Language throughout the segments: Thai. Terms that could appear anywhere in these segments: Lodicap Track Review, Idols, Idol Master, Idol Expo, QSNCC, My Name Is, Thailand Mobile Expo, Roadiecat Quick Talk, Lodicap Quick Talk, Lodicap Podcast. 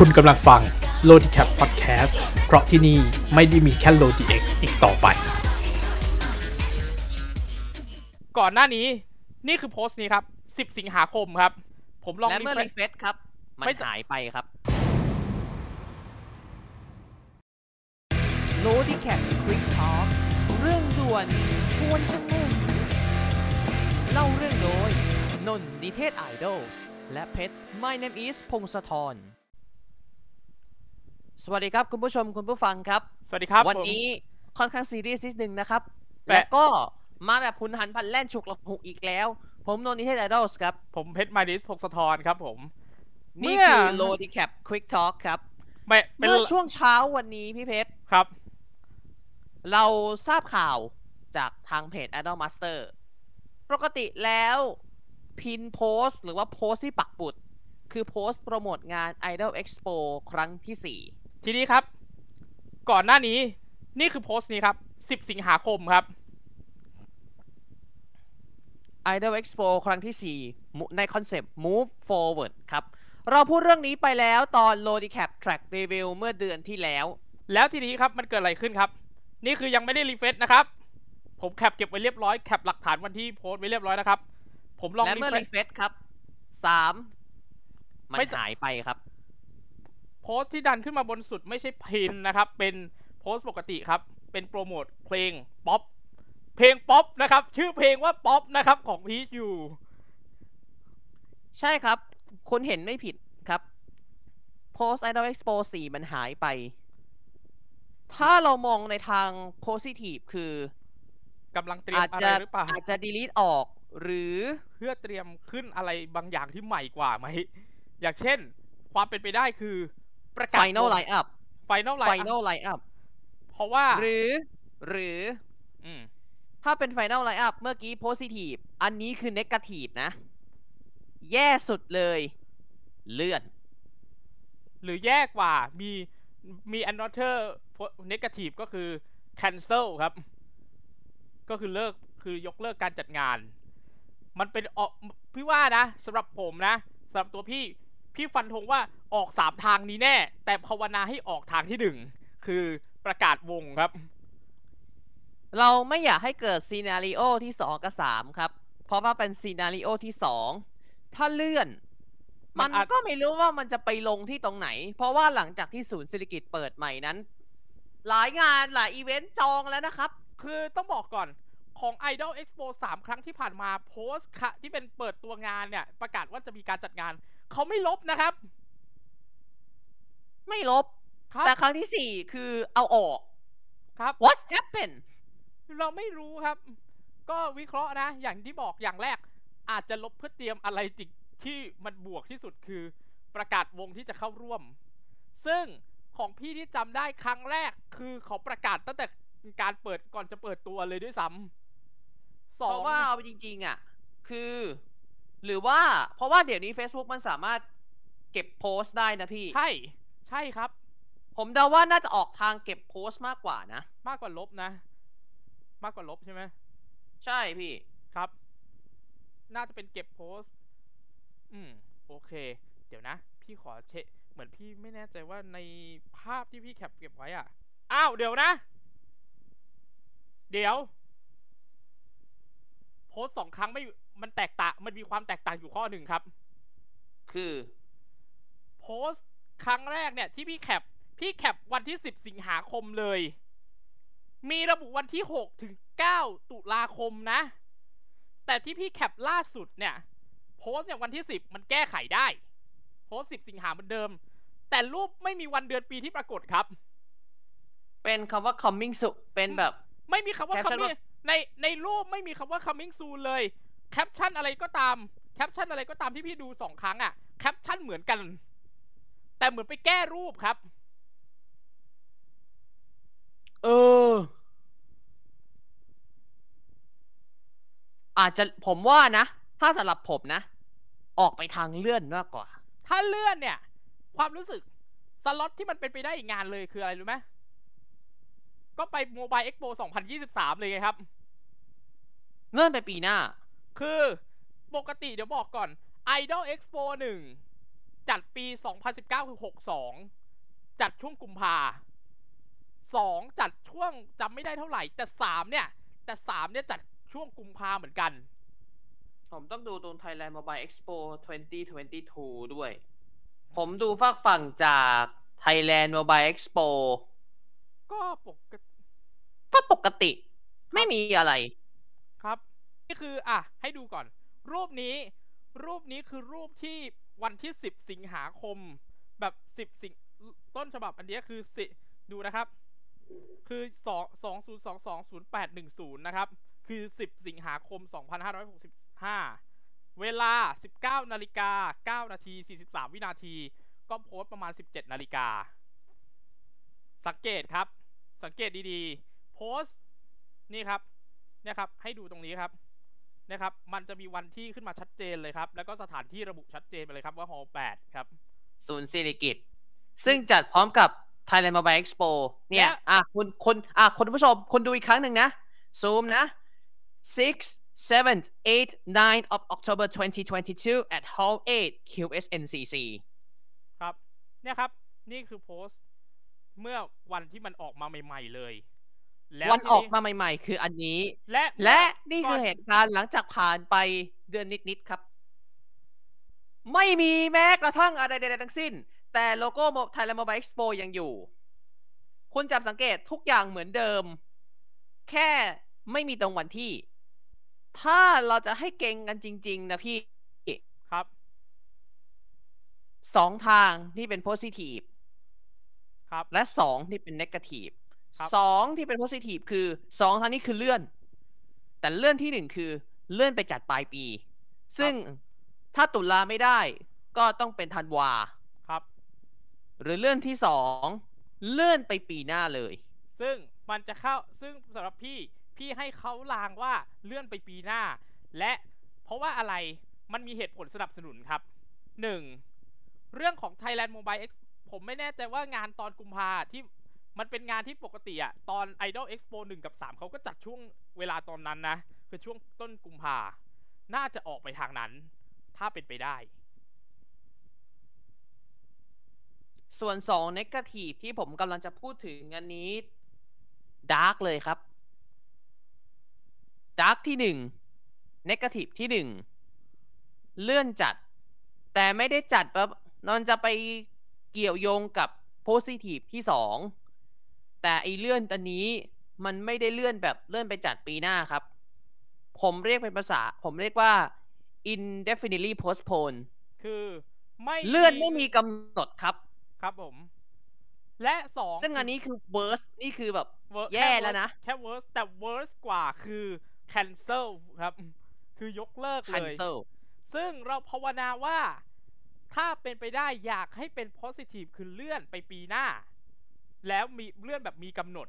คุณกำลังฟัง Lodicap Podcast เพราะที่นี่ไม่ได้มีแค่ Lodicap อีกต่อไปก่อนหน้านี้นี่คือโพสต์นี้ครับ10สิงหาคมครับผมลองรีเฟรชครับมันหายไปครับ Roadiecat Quick Talk เรื่องด่วนชวนชะงงเล่าเรื่องโดยนนท์นิเทศ Idols และเพชร My Name Is พงศธรสวัสดีครับคุณผู้ชมคุณผู้ฟังครับสวัสดีครับวันนี้ค่อนข้างซีเรียสนิดนึงนะครับแล้วก็มาแบบคุณหันพันแล่นฉุกละหุกอีกแล้วผมนนท์นิเทศ Idols ครับผมเพชร My Name Is พงศธรครับผมนี่คือ Lodicap Quick Talk ครับเมื่อช่วงเช้าวันนี้พี่เพชรครับเราทราบข่าวจากทางเพจ Idol Master ปกติแล้วพินโพสหรือว่าโพสที่ปักบุตรคือโพสโปรโมทงาน Idol Expo ครั้งที่4ทีนี้ครับก่อนหน้านี้นี่คือโพสนี้ครับ10สิงหาคมครับ Idol Expo ครั้งที่4ในคอนเซปต์ Move Forward ครับเราพูดเรื่องนี้ไปแล้วตอน Lodicap Track Review เมื่อเดือนที่แล้วแล้วทีนี้ครับมันเกิดอะไรขึ้นครับนี่คือยังไม่ได้รีเฟรชนะครับผมแคปเก็บไว้เรียบร้อยแคปหลักฐานวันที่โพสไว้เรียบร้อยนะครับผมลองรีเฟรชครับ3มันหายไปครับโพสที่ดันขึ้นมาบนสุดไม่ใช่พินนะครับเป็นโพสปกติครับเป็นโปรโมทเพลงป๊อปเพลงป๊อปนะครับชื่อเพลงว่าป๊อปนะครับของพีชอยู่ใช่ครับคนเห็นไม่ผิดครับโพส Idol Expo 4มันหายไปถ้าเรามองในทาง positive คือกำลังเตรียมอะไรหรือเปล่าอาจจะ delete ออกหรือเพื่อเตรียมขึ้นอะไรบางอย่างที่ใหม่กว่าไหมอย่างเช่นความเป็นไปได้คือประกาศ Final Line Up Final Line Up เพราะว่าหรือถ้าเป็น Final Line Up เมื่อกี้ positive อันนี้คือ negative นะแย่สุดเลยเลื่อนหรือแย่กว่ามี another negative ก็คือ cancel ครับก็คือเลิกคือยกเลิกการจัดงานมันเป็นออกพี่ว่านะสำหรับผมนะสำหรับตัวพี่ฟันธงว่าออก3ทางนี้แน่แต่ภาวนาให้ออกทางที่1คือประกาศวงครับเราไม่อยากให้เกิดซีนาริโอที่2กับ3ครับเพราะว่าเป็นซีนาริโอที่2ถ้าเลื่อนมันก็ไม่รู้ว่ามันจะไปลงที่ตรงไหนเพราะว่าหลังจากที่ศูนย์เศรษฐกิจเปิดใหม่นั้นหลายงานหลายอีเวนต์จองแล้วนะครับคือต้องบอกก่อนของ Idol Expo 3 ครั้งที่ผ่านมาโพสต์ที่เป็นเปิดตัวงานเนี่ยประกาศว่าจะมีการจัดงานเขาไม่ลบนะครับไม่ลบแต่ครั้งที่4คือเอาออกครับ What happened เราไม่รู้ครับก็วิเคราะห์นะอย่างที่บอกอย่างแรกอาจจะลบเพื่อเตรียมอะไรที่มันบวกที่สุดคือประกาศวงที่จะเข้าร่วมซึ่งของพี่ที่จำได้ครั้งแรกคือเขาประกาศตั้งแต่การเปิดก่อนจะเปิดตัวเลยด้วยซ้ำเพราะว่าเอาจริงๆอ่ะคือหรือว่าเพราะว่าเดี๋ยวนี้ Facebook มันสามารถเก็บโพสต์ได้นะพี่ใช่ครับผมเดาว่าน่าจะออกทางเก็บโพสต์มากกว่านะมากกว่าลบนะมากกว่าลบใช่ไหมใช่พี่ครับน่าจะเป็นเก็บโพสต์โอเคเดี๋ยวนะพี่ขอเช็คเหมือนพี่ไม่แน่ใจว่าในภาพที่พี่แคปเก็บไว้อ่ะอ้าวเดี๋ยวนะเดี๋ยวโพสต์2ครั้งไม่มันแตกต่างมันมีความแตกต่างอยู่ข้อหนึ่งครับคือโพสต์ครั้งแรกเนี่ยที่พี่แคปวันที่10สิงหาคมเลยมีระบุวันที่6ถึง9ตุลาคมนะแต่ที่พี่แคปล่าสุดเนี่ยโพสต์เนี่ยวันที่10มันแก้ไขได้โพสต์10สิงหาเหมือนเดิมแต่รูปไม่มีวันเดือนปีที่ปรากฏครับเป็นคำว่า coming soon เป็นแบบไม่มีคำว่า coming ในรูปไม่มีคำว่า coming soon เลยแคปชั่นอะไรก็ตามที่พี่ดู2ครั้งอ่ะแคปชั่นเหมือนกันแต่เหมือนไปแก้รูปครับอาจจะผมว่านะถ้าสำหรับผมนะออกไปทางเลื่อนมากกว่าถ้าเลื่อนเนี่ยความรู้สึกสล็อตที่มันเป็นไปได้อีกงานเลยคืออะไรรู้ไหมก็ไป Mobile Expo 2023เลยไงครับเลื่อนไปปีหน้าคือปกติเดี๋ยวบอกก่อน Idol Expo 1 จัดปี2019คือ62จัดช่วงกุมภา2จัดช่วงจำไม่ได้เท่าไหร่แต่3เนี่ยจัดช่วงกุมภาเหมือนกันผมต้องดูตรง Thailand Mobile Expo 2022ด้วยผมดูฝากฝั่งจาก Thailand Mobile Expo ก็ปกติไม่มีอะไรครับนี่คืออ่ะให้ดูก่อนรูปนี้คือรูปที่วันที่10สิงหาคมแบบ10สิงต้นฉบับอันนี้คือดูนะครับคือ20220810นะครับคือ10สิงหาคม2565เวลา 19:09 นาที43วินาทีก็โพสประมาณ 17 นาฬิกาสังเกตครับสังเกตดีๆโพสนี่ครับเนี่ยครับให้ดูตรงนี้ครับนะครับมันจะมีวันที่ขึ้นมาชัดเจนเลยครับแล้วก็สถานที่ระบุชัดเจนไปเลยครับว่าฮอลล์8ครับศูนย์ศิริกิติ์ซึ่งจัดพร้อมกับ Thailand Mobile Expo เนี่ยคุณผู้ชมคุณดูอีกครั้งหนึ่งนะซูมนะ 6-7-8-9 of October 2022 at Hall 8 QSNCC ครับเนี่ยครับนี่คือโพสต์เมื่อวันที่มันออกมาใหม่ๆเลยวันออกมาใหม่ๆคืออันนี้และนี่คือเหตุการณ์หลังจากผ่านไปเดือนนิดๆครับไม่มีแม้กระทั่งอะไรใดๆทั้งสิ้นแต่โลโก้ Thailand Mobile Expo ยังอยู่คุณจับสังเกตทุกอย่างเหมือนเดิมแค่ไม่มีตรงวันที่ถ้าเราจะให้เก่งกันจริงๆนะพี่ครับ2ทางที่เป็น positive ครับและ2ที่เป็น negative2ที่เป็น positive คือ2ทางนี้คือเลื่อนแต่เลื่อนที่1คือเลื่อนไปจัดปลายปีซึ่งถ้าตุลาไม่ได้ก็ต้องเป็นธันวาครับหรือเลื่อนที่2เลื่อนไปปีหน้าเลยซึ่งมันจะเข้าซึ่งสำหรับพี่ให้เขาลางว่าเลื่อนไปปีหน้าและเพราะว่าอะไรมันมีเหตุผลสนับสนุนครับ1เรื่องของ Thailand Mobile Expo ผมไม่แน่ใจว่างานตอนกุมภาที่มันเป็นงานที่ปกติอะตอน Idol Expo 1กับ3เขาก็จัดช่วงเวลาตอนนั้นนะคือช่วงต้นกุมภาน่าจะออกไปทางนั้นถ้าเป็นไปได้ส่วน2 negative ที่ผมกำลังจะพูดถึงอันนี้ดาร์กเลยครับดาร์กที่1 negative ที่1เลื่อนจัดแต่ไม่ได้จัดแบบนอนจะไปเกี่ยวโยงกับpositive ที่2แต่ไอเลื่อนตอนนี้มันไม่ได้เลื่อนแบบเลื่อนไปจัดปีหน้าครับผมเรียกว่า indefinitely postpone คือไม่เลื่อนไม่มีกำหนดครับครับผมและ2ซึ่งอันนี้คือ worst นี่คือแบบแย่แล้วนะแค่ worst แต่ worst กว่าคือ cancel ครับคือยกเลิกเลย cancel ซึ่งเราภาวนาว่าถ้าเป็นไปได้อยากให้เป็น positive คือเลื่อนไปปีหน้าแล้วมีเลื่อนแบบมีกำหนด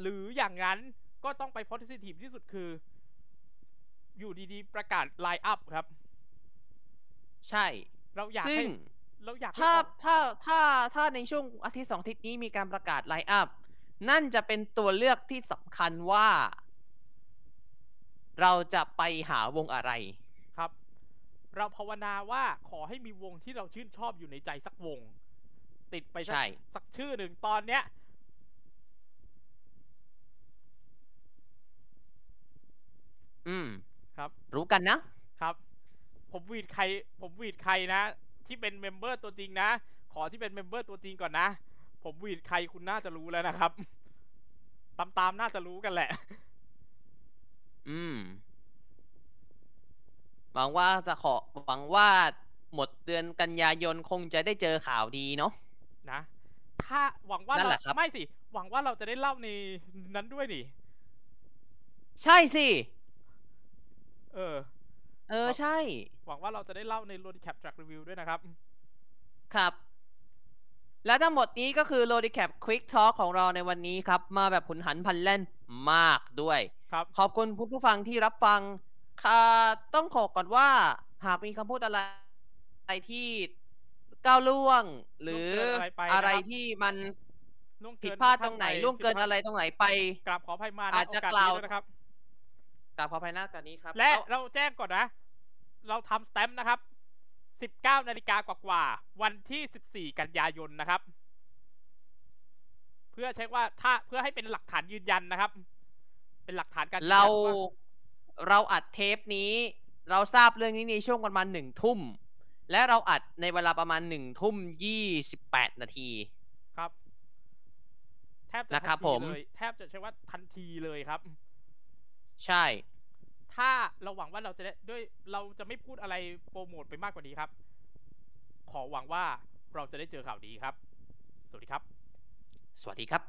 หรืออย่างนั้นก็ต้องไป positive ที่สุดคืออยู่ดีๆประกาศ line up ครับใช่เราอยากให้ถ้าในช่วงอาทิตย์2อาทิตย์นี้มีการประกาศ line up นั่นจะเป็นตัวเลือกที่สำคัญว่าเราจะไปหาวงอะไรครับเราภาวนาว่าขอให้มีวงที่เราชื่นชอบอยู่ในใจสักวงติดไปสักชื่อหนึ่งตอนเนี้ยครับรู้กันนะครับผมวีดใครนะที่เป็นเมมเบอร์ตัวจริงนะขอที่เป็นเมมเบอร์ตัวจริงก่อนนะผมวีดใครคุณน่าจะรู้แล้วนะครับตามน่าจะรู้กันแหละหวังว่าหมดเดือนกันยายนคงจะได้เจอข่าวดีเนาะนะถ้าหวังว่าไม่สิหวังว่าเราจะได้เล่าในนั้นด้วยนี่ใช่สิใช่หวังว่าเราจะได้เล่าใน Lodicap Track Review ด้วยนะครับครับและทั้งหมดนี้ก็คือ Lodicap Quick Talk ของเราในวันนี้ครับมาแบบหุนหันพลันแล่นมากด้วยครับขอบคุณผู้ฟังที่รับฟังต้องขอก่อนว่าหากมีคำพูดอะไรที่ก้าวล่วงหรืออะไรที่มันผิดพลาดตรงไหนล่วงเกินอะไรตรงไหนไปกราบขออภัยมาอาจจะกล่าวนะครับกราบขออภัยหน้าตอนนี้ครับและเราแจ้งก่อนนะเราทำสแตมป์นะครับ 19 นาฬิกากว่าๆวันที่14กันยายนนะครับเพื่อเช็คว่าถ้าเพื่อให้เป็นหลักฐานยืนยันนะครับเป็นหลักฐานการเราอัดเทปนี้เราทราบเรื่องนี้ในช่วงประมาณ1 ทุ่มและเราอัดในเวลาประมาณ1 ทุ่ม 28 นาทีครับแทบจะทันทีเลยแทบจะใช้ว่าทันทีเลยครับใช่ถ้าเราหวังว่าเราจะได้ด้วยเราจะไม่พูดอะไรโปรโมทไปมากกว่านี้ครับขอหวังว่าเราจะได้เจอข่าวดีครับสวัสดีครับ